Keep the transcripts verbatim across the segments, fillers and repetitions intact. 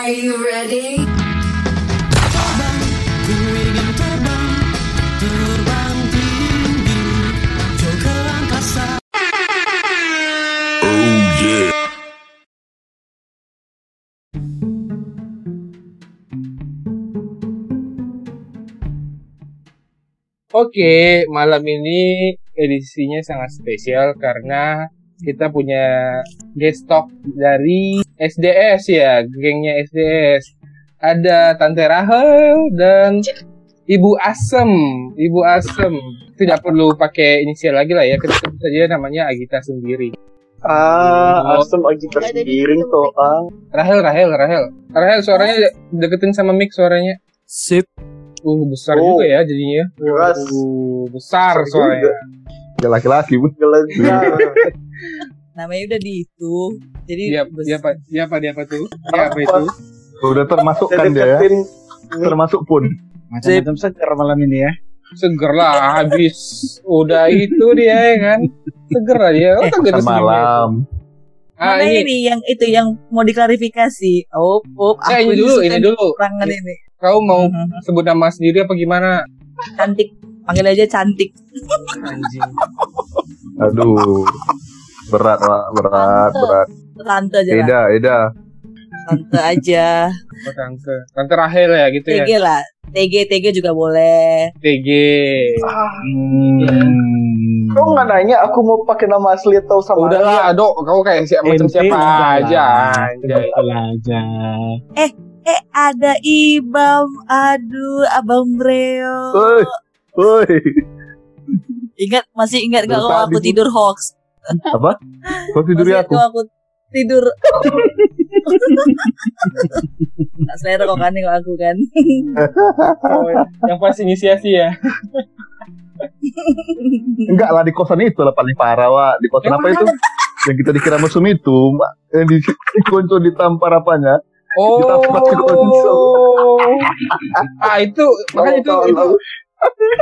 Are you ready? Oke, malam ini edisinya sangat spesial karena kita punya guest talk dari S D S ya, gengnya S D S. Ada Tante Rahel dan Ibu Asem, Ibu Asem. Tidak perlu pakai inisial lagi lah ya, kita saja namanya Agita Sembiring. Ah, oh. Asem Agita Sembiring toh. Rahel, Rahel, Rahel. Rahel suaranya deketin sama mic suaranya. Sip. Uh, besar oh. juga ya jadinya. Jelas. Uh, besar soalnya. Laki-laki bu. Namanya udah di itu. Jadi dia dia apa dia apa dia apa tuh? Dia apa itu? Udah termasukkan dia ya. Termasuk pun. Macam-macam seger malam ini ya. Seger lah habis udah itu dia ya kan. Seger lah dia. Oh, eh, malam. Ah, mana ini? Ini yang itu yang mau diklarifikasi. Oh, oh aku ini dulu, ini dulu. Tangan ini. Kau mau mm-hmm. sebut nama sendiri apa gimana? Cantik, panggil aja cantik. Anjing. Aduh, berat lah, berat, tante. berat. Tante aja. Eda, Eda. Tante aja. Oh, tante, tante Rahel ya gitu ya. T G lah, T G, T G juga boleh. T G. Ah. Hmm. Kau nggak nanya aku mau pakai nama asli atau sama? Udahlah, Dok. Kau kayak siapa macam siapa aja. aja. Eh, eh ada Ibam. Aduh, Abang Breo. Woi. Woi. Ingat, masih ingat enggak kalau aku tidur hoax? Apa? Kau tidurnya aku. aku tidur. Enggak selera kok kan kalau aku kan. Oh, yang pas inisiasi ya. Enggak lah, di kosan itu lah paling parah wak. Di kosan apa itu yang kita dikira mesum itu, yang di konco ditampar apanya. Oh, ditampar di konco. Ah itu makanya itu itu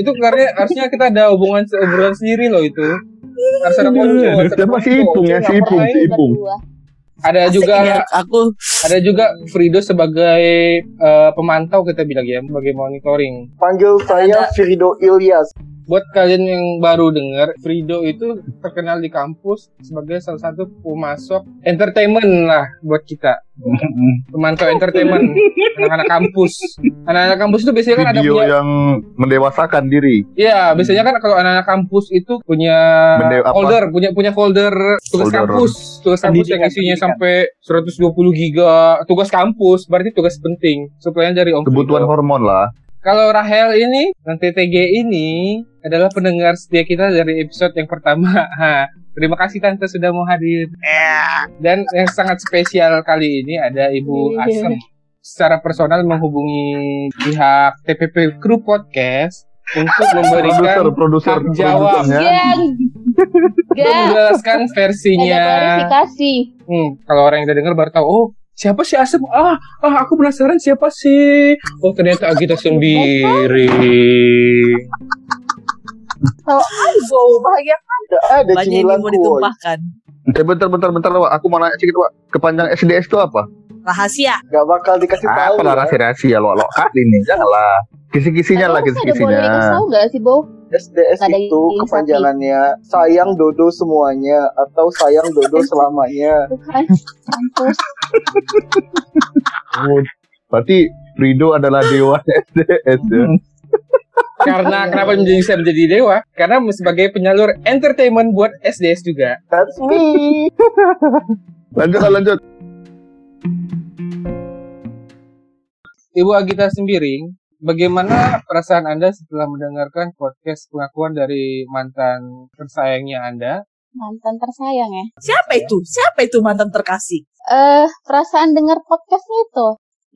itu karena harusnya kita ada hubungan obrolan sendiri loh itu. Harus ada konco. Siapa sih Ipung ya, si Ipung, si Ipung. Ada Asik juga ya, aku ada juga Frido sebagai uh, pemantau kita bilang ya, sebagai monitoring. Panggil saya Frido Ilias. Buat kalian yang baru dengar, Frido itu terkenal di kampus sebagai salah satu pemasok entertainment lah buat kita. Pemantau entertainment anak-anak kampus. Anak-anak kampus itu biasanya kan video ada punya yang mendewasakan diri. Iya, biasanya kan kalau anak-anak kampus itu punya Mende- folder, punya punya folder tugas folder. kampus, tugas kampus pendidikan, yang isinya pendidikan. sampai seratus dua puluh giga tugas kampus, berarti tugas penting. Supaya dari Om kebutuhan Frido. Hormon lah. Kalau Rahel ini, nanti T G ini adalah pendengar setia kita dari episode yang pertama. Ha. Terima kasih Tante sudah mau hadir. Dan yang sangat spesial kali ini ada Ibu Asem secara personal menghubungi pihak T P P Crew Podcast untuk memberikan produser, produser, jawab dan menjelaskan versinya. Hmm, kalau orang yang udah dengar baru tahu, oh siapa sih Asem? Ah, ah aku penasaran siapa sih? Oh ternyata Agita sendiri. Kalau Aigo bahagia ada, ada cemilan ditumpahkan. Eh, bentar, bentar, bentar, Wak. Aku mau nanya sedikit, Wak. Kepanjang S D S itu apa? Rahasia. Gak bakal dikasih ah, tahu. Apalah rahasia-rahasia, lo-lo kali ini. Janganlah. Kisi-kisinya lah, kisi-kisinya. Ada boleh dikasih tahu gak sih, Bo? S D S Kada itu kepanjangannya sapi. Sayang Dodo semuanya atau sayang Dodo selamanya. Bukan, kampus. Oh, berarti Frido adalah dewa S D S ya? Karena kenapa menjadi bisa menjadi dewa? Karena sebagai penyalur entertainment buat S D S juga. That's me. Lanjut, lanjut. Ibu Agita Sembiring, bagaimana perasaan Anda setelah mendengarkan podcast pengakuan dari mantan tersayangnya Anda? Mantan tersayang ya? Siapa itu? Siapa itu mantan terkasih? Eh, uh, perasaan dengar podcastnya itu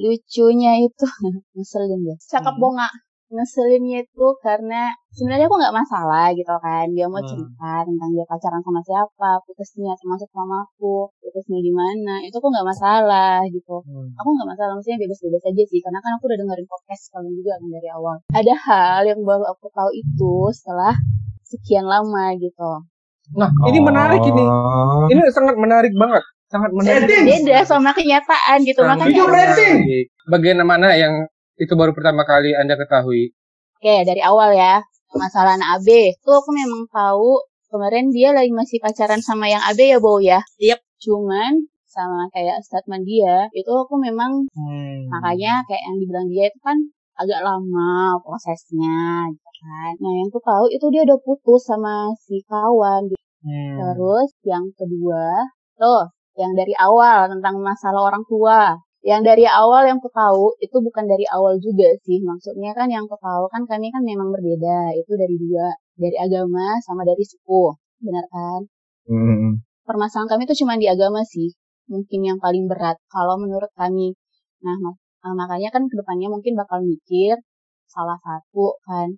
lucunya itu ngeselin ya. Cakap bonga. Ngeselinnya itu karena sebenarnya aku nggak masalah gitu kan, dia mau cerita hmm. tentang dia pacaran sama siapa, putusnya termasuk sama aku, putusnya gimana, itu aku nggak masalah gitu. hmm. Aku nggak masalah, maksudnya bebas-bebas aja sih, karena kan aku udah dengerin podcast kalian juga kan dari awal. Ada hal yang baru aku tahu itu setelah sekian lama gitu. Nah ini menarik, ini ini sangat menarik banget. sangat beda sama kenyataan gitu. Nah, makanya rating. Bagian mana yang itu baru pertama kali Anda ketahui? Oke, dari awal ya. Masalah anak A B. Tuh aku memang tahu kemarin dia lagi masih pacaran sama yang A B ya, Bo ya. Yep. Cuman sama kayak statement dia, itu aku memang hmm. makanya kayak yang dibilang dia itu kan agak lama prosesnya gitu kan. Nah, yang aku tahu itu dia udah putus sama si kawan gitu. Hmm. Terus yang kedua, tuh yang dari awal tentang masalah orang tua. Yang dari awal yang ku tahu itu bukan dari awal juga sih. Maksudnya kan yang ku tahu kan kami kan memang berbeda. Itu dari dua. Dari agama sama dari suku. Benar kan? Mm. Permasalahan kami itu cuma di agama sih. Mungkin yang paling berat kalau menurut kami. Nah, mak- nah makanya kan kedepannya mungkin bakal mikir salah satu kan.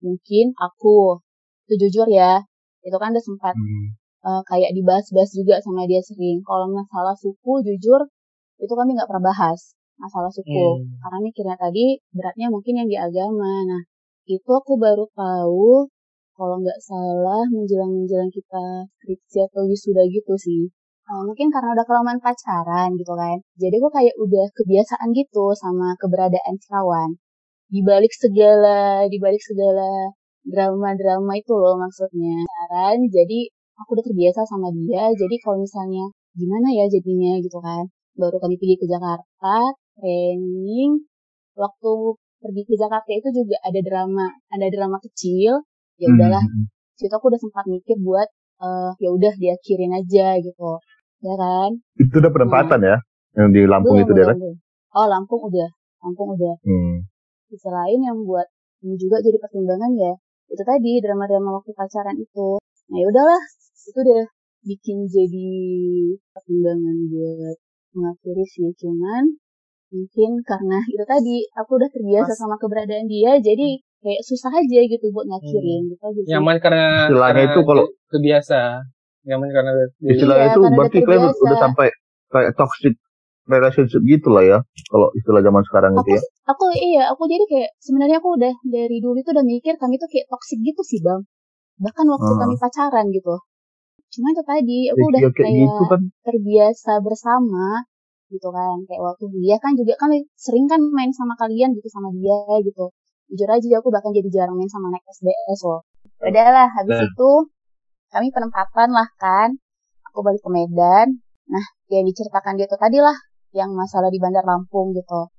Mungkin aku. Itu jujur ya. Itu kan udah sempat mm. uh, kayak dibahas-bahas juga sama dia sering. Kalau masalah suku jujur. Itu kami nggak pernah bahas masalah suku hmm. karena mikirnya tadi beratnya mungkin yang di agama. Nah itu aku baru tahu kalau nggak salah menjelang-menjelang kita skripsi atau wisuda gitu sih. Nah, mungkin karena udah kelamaan pacaran gitu kan, jadi gue kayak udah kebiasaan gitu sama keberadaan kawan dibalik segala dibalik segala drama-drama itu loh maksudnya. Saran jadi aku udah terbiasa sama dia, jadi kalau misalnya gimana ya jadinya gitu kan. Baru kami pergi ke Jakarta, training. Waktu pergi ke Jakarta itu juga ada drama, ada drama kecil. Ya udahlah, hmm. situ aku udah sempat mikir buat uh, ya udah diakhirin aja gitu, ya kan? Itu udah penempatan nah. ya, yang di Lampung belum, itu daerah. Oh Lampung udah, Lampung udah. Hmm. Selain yang buat ini juga jadi pertimbangan ya, itu tadi drama-drama waktu pacaran itu. Nah ya udahlah, itu udah bikin jadi pertimbangan buat mengakhiri sih, cuman mungkin karena itu tadi aku udah terbiasa Mas. sama keberadaan dia, jadi kayak susah aja gitu buat ngakhirin hmm. gitu, gitu. Nyaman karena istilahnya itu kalau terbiasa, nyaman karena istilahnya itu berarti kalian udah sampai kayak toxic relationship gitu lah ya, kalau istilah zaman sekarang aku, gitu ya. Aku iya, aku jadi kayak sebenarnya aku udah dari dulu itu udah mikir kami tuh kayak toxic gitu sih bang, bahkan waktu hmm. kami pacaran gitu. Cuma itu tadi, aku ya, udah ya, kayak, kayak gitu kan. Terbiasa bersama gitu kan. Kayak waktu dia kan juga kan sering kan main sama kalian gitu sama dia gitu. Jujur aja aku bahkan jadi jarang main sama anak S D S loh. Udah lah, habis nah. itu kami penempatan lah kan. Aku balik ke Medan. Nah, yang diceritakan dia tuh tadi lah. Yang masalah di Bandar Lampung gitu.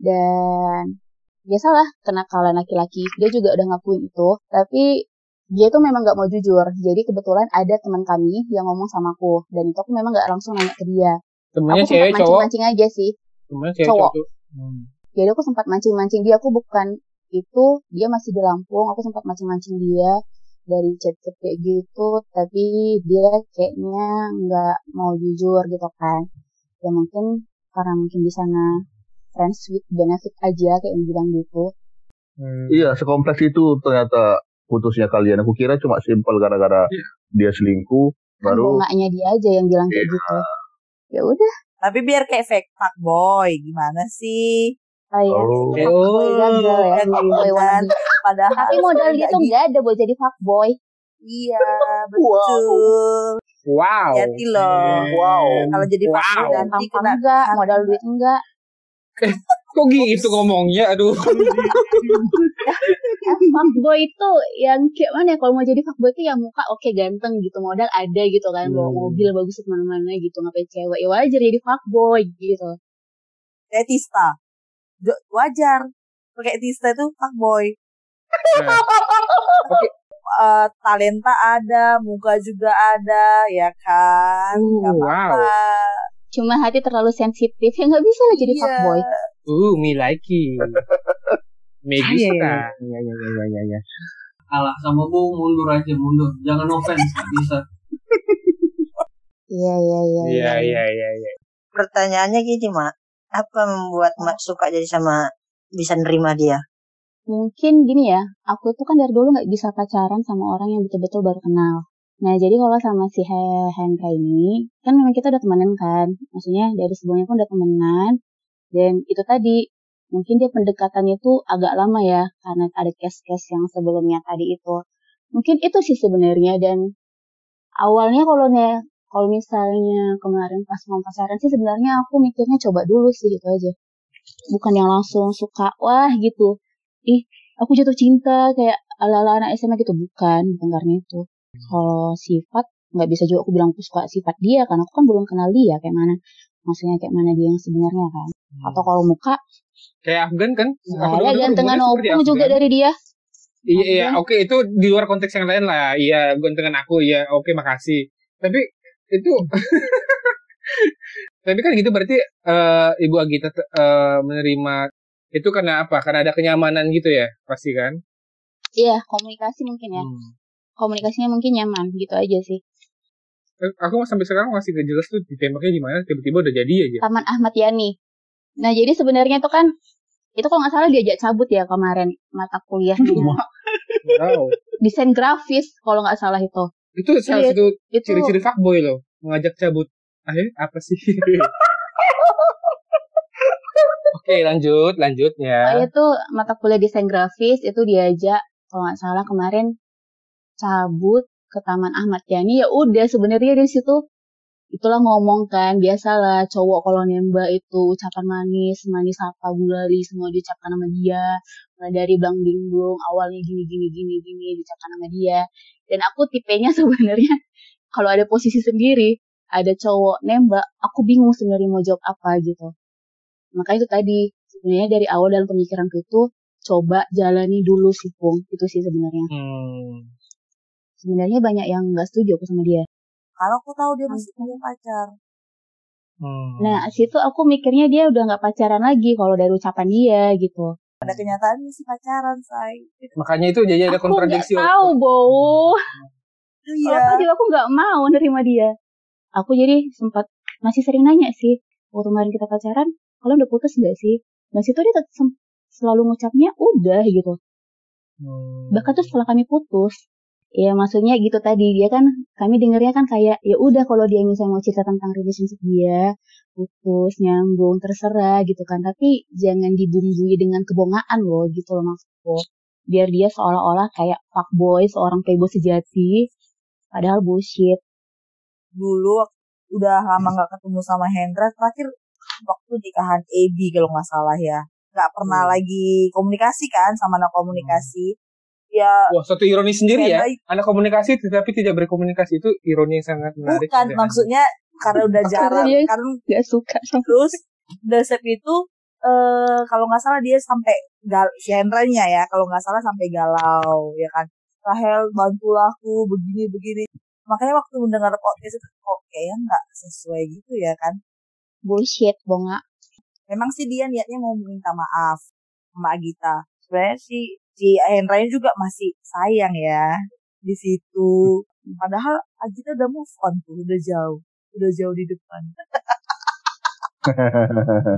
Dan biasalah kenakalan laki-laki. Dia juga udah ngakuin itu. Tapi dia tuh memang gak mau jujur. Jadi kebetulan ada teman kami yang ngomong sama aku. Dan itu aku memang gak langsung nanya ke dia. Temennya aku cewek mancing, cowok? Mancing aja sih. Temennya cewek cowok. cowok. Hmm. Jadi aku sempat mancing-mancing dia. Aku bukan itu. Dia masih di Lampung. Aku sempat mancing-mancing dia. Dari chat-chat kayak gitu. Tapi dia kayaknya gak mau jujur gitu kan. Ya mungkin karena mungkin di sana friends with benefit aja. Kayak yang bilang gitu. Hmm. Iya sekompleks itu ternyata. Putusnya kalian, aku kira cuma simpel gara-gara yeah. dia selingkuh, baru maknya dia aja yang bilang yeah. kayak gitu. Ya udah. Tapi biar kayak fake fuck boy, gimana sih? Oh, iya. Oh. Fuck boy gagal ya, fuck boy wangi. Padahal tapi modal dia tuh nggak ada buat jadi fuck boy. Iya, betul. Wow. Hati loh. Wow. Kalau jadi fuck boy wow. nanti kena enggak, modal duit enggak. Eh, kok gitu ngomongnya, aduh. Fuckboy itu yang kayak mana ya, kalau mau jadi fuckboy itu yang muka oke okay, ganteng gitu, modal ada gitu kan, bawa hmm. mobil bagus kemana-mana gitu, ngapain cewek, ya wajar jadi fuckboy gitu. Kayak Tista, wajar, pakai Tista itu fuckboy. Nah. Okay. Uh, talenta ada, muka juga ada, ya kan, uh, gak apa-apa. Wow. Cuma hati terlalu sensitif, ya gak bisa lah jadi yeah. fuckboy. Uh, me likey. Magis kan. Ya ya ya ya ya. Alah sama Bu mundur aja mundur. Jangan offense bisa. Iya iya iya. Iya iya iya ya. Pertanyaannya gini, Mak. Apa membuat Mak suka jadi sama bisa nerima dia? Mungkin gini ya. Aku tuh kan dari dulu enggak bisa pacaran sama orang yang betul-betul baru kenal. Nah, jadi kalau sama si Henry ini kan memang kita udah temenan kan. Maksudnya dari sebelumnya pun udah temenan. Dan itu tadi mungkin dia pendekatannya itu agak lama ya, karena ada case-case yang sebelumnya tadi itu. Mungkin itu sih sebenarnya, dan awalnya kalau Kalau misalnya kemarin pas mau pasaran sih sebenarnya aku mikirnya coba dulu sih gitu aja. Bukan yang langsung suka, wah gitu. Ih, aku jatuh cinta kayak ala-ala anak S M A gitu. Bukan, bukan karena itu. Kalau sifat, gak bisa juga aku bilang aku suka sifat dia. Karena aku kan belum kenal dia kayak mana. Maksudnya kayak mana dia yang sebenarnya kan. Hmm. Atau kalau muka. Kayak Afgan kan? Kayak gantengan opung juga dari dia. Iya, iya. Oke, okay, itu di luar konteks yang lain lah. Iya, gantengan aku. Iya, oke okay, makasih. Tapi itu tapi kan gitu berarti uh, Ibu Agita uh, menerima itu karena apa? Karena ada kenyamanan gitu ya pasti kan? Iya, komunikasi mungkin ya. Hmm. Komunikasinya mungkin nyaman gitu aja sih. Aku sampai sekarang masih gak jelas tuh ditembaknya gimana, tiba-tiba udah jadi aja. Taman Ahmad Yani. Nah jadi sebenarnya itu kan itu kalau nggak salah diajak cabut ya kemarin mata kuliah. Wow. Desain grafis kalau nggak salah itu. Itu salah satu ciri-ciri fuckboy loh, mengajak cabut. Ah, apa sih? Oke, lanjut, lanjutnya. Oh, itu mata kuliah desain grafis itu diajak kalau nggak salah kemarin cabut ke Taman Ahmad Yani. Ya udah sebenarnya di situ itulah ngomong kan, biasalah cowok kalau nembak itu ucapan manis, manis apa gulali semua diucapkan sama dia. Mulai dari blang bingung awalnya gini gini gini gini diucapkan sama dia. Dan aku tipenya sebenarnya kalau ada posisi sendiri, ada cowok nembak, aku bingung sebenarnya mau jawab apa gitu. Makanya itu tadi, sebenarnya dari awal dalam pemikiranku itu coba jalani dulu sih, Pung. Itu sih sebenarnya. Hmm. Sebenarnya banyak yang nggak setuju aku sama dia. Kalau aku tahu dia masih punya pacar. Hmm. Nah, situ aku mikirnya dia udah nggak pacaran lagi kalau dari ucapan dia gitu. Ada kenyataan masih pacaran, say. Makanya itu jadi ada kontradiksi. Aku nggak tahu, Bo. Hmm. Iya. Kalau juga aku nggak mau nerima dia. Aku jadi sempat masih sering nanya sih. Waktu kemarin kita pacaran, kalian udah putus nggak sih? Nah, situ dia tetap selalu ngucapnya udah gitu. Hmm. Bahkan tuh setelah kami putus. Ya maksudnya gitu tadi, dia kan kami dengernya kan kayak ya udah kalau dia misalnya mau cerita tentang relationship dia, putus, nyambung, terserah gitu kan. Tapi jangan dibumbui dengan kebongaan loh gitu loh maksudku. Biar dia seolah-olah kayak fuckboy, seorang playboy sejati, padahal bullshit. Dulu udah lama gak ketemu sama Hendra, terakhir waktu nikahan Abi kalau gak salah ya. Gak pernah hmm. lagi komunikasi kan, sama anak komunikasi. Hmm. Ya, wah, suatu ironi sendiri ya. Anak komunikasi tetapi tidak berkomunikasi itu ironi yang sangat menarik. Bukan, maksudnya karena udah jarang, karena nggak suka. Terus dasar itu eh, kalau nggak salah dia sampai gal, si Henry-nya ya, kalau nggak salah sampai galau, ya kan. Rahel, bantulah aku begini begini. Makanya waktu mendengar podcast itu kok kayaknya nggak sesuai gitu ya kan. Bullshit, bonga. Memang sih dia niatnya mau minta maaf sama Agita. Sebenarnya sih si Henry juga masih sayang ya di situ. Padahal Agita udah move on tuh, udah jauh, udah jauh di depan.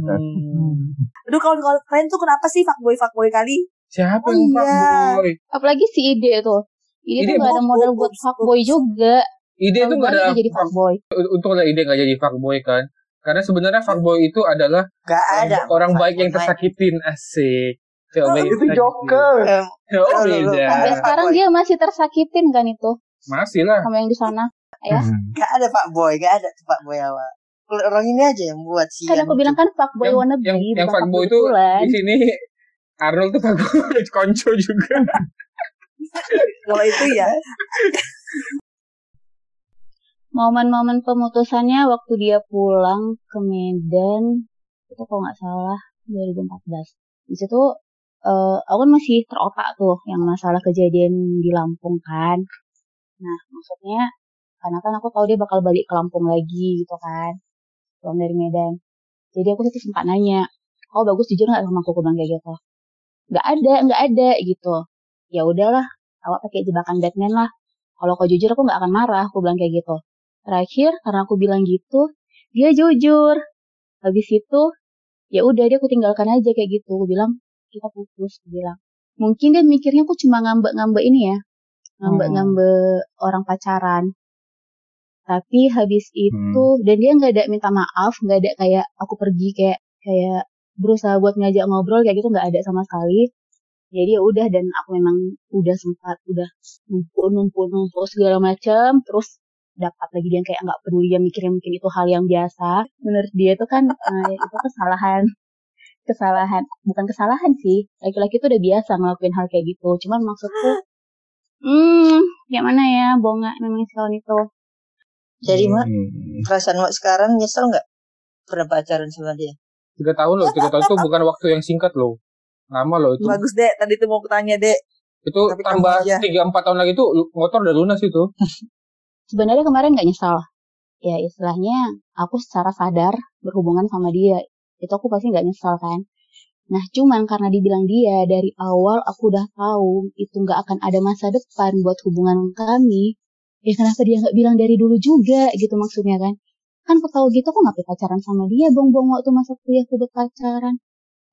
hmm. Aduh kawan-kawan kalian tuh kenapa sih fuckboy fuckboy kali? Siapa oh, yang fuckboy? Iya. Apalagi si Ide tuh, Ide, Ide tuh nggak ada modal buat fuckboy juga. Ide tuh nggak ada. Jadi fuckboy. Untunglah Ide nggak jadi fuckboy kan? Karena sebenarnya fuckboy itu adalah ada, orang baik yang tersakitin asik. Oh, itu Joker. Gitu. Oh, beda. Sampai sekarang dia masih tersakitin kan itu? Masih lah. Sama yang di sana. Ya. Hmm. Gak ada Pak Boy, gak ada Pak Boy awal. Orang ini aja yang buat sih. Kan aku bilang kan Pak Boy wannabe. Yang, yang, yang Pak Boy itu di sini Arnold tuh Pak Boy konco juga. Kalau itu ya. Momen-momen pemutusannya waktu dia pulang ke Medan itu kalau nggak salah dua ribu empat belas. Di situ uh, aku kan masih terotak tuh yang masalah kejadian di Lampung kan. Nah maksudnya karena kan aku tahu dia bakal balik ke Lampung lagi gitu kan, pulang dari Medan. Jadi aku tuh sempat nanya, oh bagus jujur nggak sama aku, aku bilang kayak gitu. Nggak ada, nggak ada gitu. Ya udahlah, awak pakai jebakan Batman lah. Kalau kau jujur aku nggak akan marah, aku bilang kayak gitu. Terakhir karena aku bilang gitu, dia jujur. Habis itu ya udah dia aku tinggalkan aja kayak gitu. Aku bilang kita putus, aku bilang. Mungkin dia mikirnya aku cuma ngambek-ngambek ini ya. Ngambek-ngambek hmm. orang pacaran. Tapi habis itu hmm. dan dia enggak ada minta maaf, enggak ada kayak aku pergi kayak kayak berusaha buat ngajak ngobrol kayak gitu, enggak ada sama sekali. Jadi ya udah, dan aku memang udah sempat udah numpuk-numpuk segala macam, terus dapat lagi, dia kayak nggak peduli, dia mikirnya mungkin itu hal yang biasa. Menurut dia itu kan eh, itu kesalahan kesalahan bukan kesalahan sih, laki-laki itu udah biasa ngelakuin hal kayak gitu. Cuman maksudku hmm gimana ya, bonga namanya sekalian itu. Jadi hmm. Mak, perasaan Mak sekarang nyesel nggak pernah pacaran sama dia? Tiga tahun loh, tiga tahun itu bukan waktu yang singkat loh, lama loh itu. Bagus Dek, tadi itu mau kutanya Dek. Itu tapi tambah tiga empat tahun lagi tuh motor udah lunas itu. Sebenarnya kemarin nggak nyesal, ya istilahnya aku secara sadar berhubungan sama dia, itu aku pasti nggak nyesal kan. Nah cuman karena dibilang dia dari awal aku udah tahu itu nggak akan ada masa depan buat hubungan kami, ya kenapa dia nggak bilang dari dulu juga gitu maksudnya kan? Kan aku tahu gitu aku nggak pacaran sama dia, bong-bong waktu masa kuliah aku berpacaran,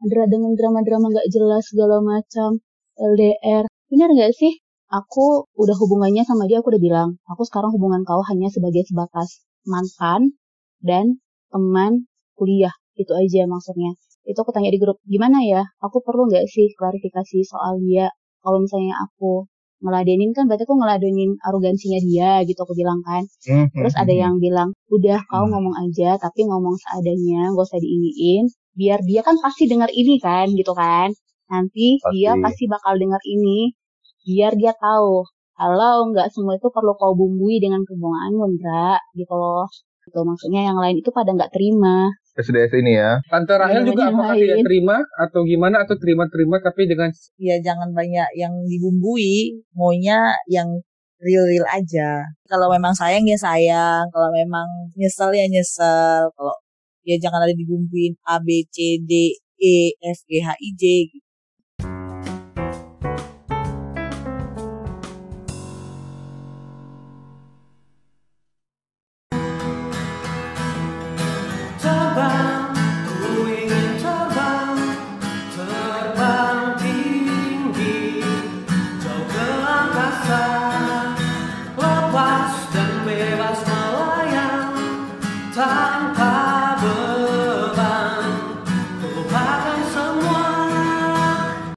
ada dengan drama-drama nggak jelas segala macam, L D R. Benar gak sih? Aku udah hubungannya sama dia, aku udah bilang, aku sekarang hubungan kau hanya sebagai sebatas mantan dan teman kuliah. Itu aja maksudnya. Itu aku tanya di grup, gimana ya? Aku perlu gak sih klarifikasi soal dia? Kalau misalnya aku ngeladenin kan berarti aku ngeladenin arogansinya dia gitu, aku bilang kan. Terus ada yang bilang, udah kau ngomong aja tapi ngomong seadanya, gak usah diiniin. Biar dia kan pasti dengar ini kan gitu kan. Nanti pasti. Dia pasti bakal dengar ini, biar dia tahu kalau nggak semua itu perlu kau bumbui dengan kebohongan, Bunda, gitu loh. Itu maksudnya yang lain itu pada nggak terima. S D S ini ya. Tante Rahel ya, juga apakah tidak terima atau gimana, atau terima-terima tapi dengan ya jangan banyak yang dibumbui, maunya yang real-real aja. Kalau memang sayang ya sayang, kalau memang nyesel ya nyesel. Kalau ya jangan ada dibumbuin A B C D E F G H I J gitu. Lepas dan bebas.